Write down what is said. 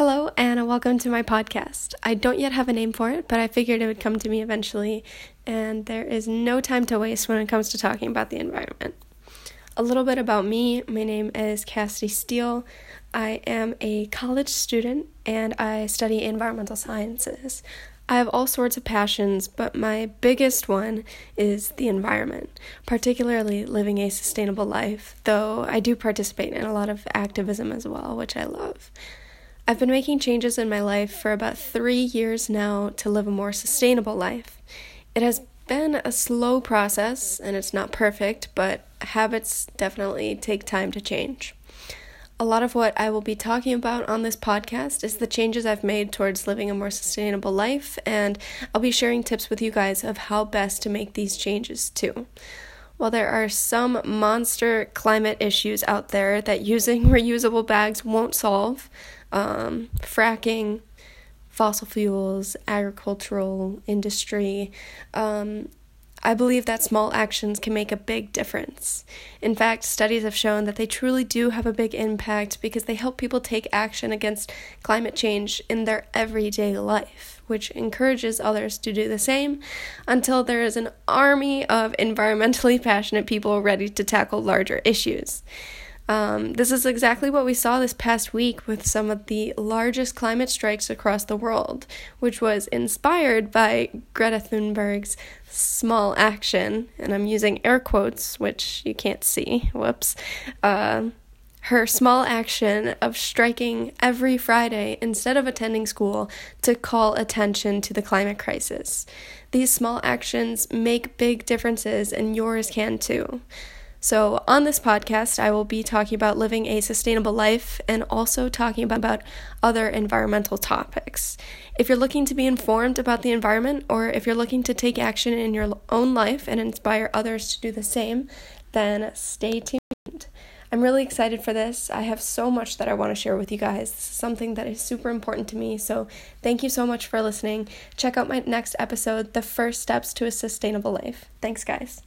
Hello and welcome to my podcast. I don't yet have a name for it, but I figured it would come to me eventually, and there is no time to waste when it comes to talking about the environment. A little bit about me. My name is Cassidy Steele. I am a college student and I study environmental sciences. I have all sorts of passions, but my biggest one is the environment, particularly living a sustainable life, though I do participate in a lot of activism as well, which I love. I've been making changes in my life for about 3 years now to live a more sustainable life. It has been a slow process, and it's not perfect, but habits definitely take time to change. A lot of what I will be talking about on this podcast is the changes I've made towards living a more sustainable life, and I'll be sharing tips with you guys of how best to make these changes too. While there are some monster climate issues out there that using reusable bags won't solve, fracking, fossil fuels, agricultural industry, I believe that small actions can make a big difference. In fact, studies have shown that they truly do have a big impact because they help people take action against climate change in their everyday life, which encourages others to do the same until there is an army of environmentally passionate people ready to tackle larger issues. This is exactly what we saw this past week with some of the largest climate strikes across the world, which was inspired by Greta Thunberg's small action, and I'm using air quotes, which you can't see, whoops, her small action of striking every Friday instead of attending school to call attention to the climate crisis. These small actions make big differences, and yours can too. So on this podcast, I will be talking about living a sustainable life and also talking about other environmental topics. If you're looking to be informed about the environment, or if you're looking to take action in your own life and inspire others to do the same, then stay tuned. I'm really excited for this. I have so much that I want to share with you guys. This is something that is super important to me, so thank you so much for listening. Check out my next episode, The First Steps to a Sustainable Life. Thanks, guys.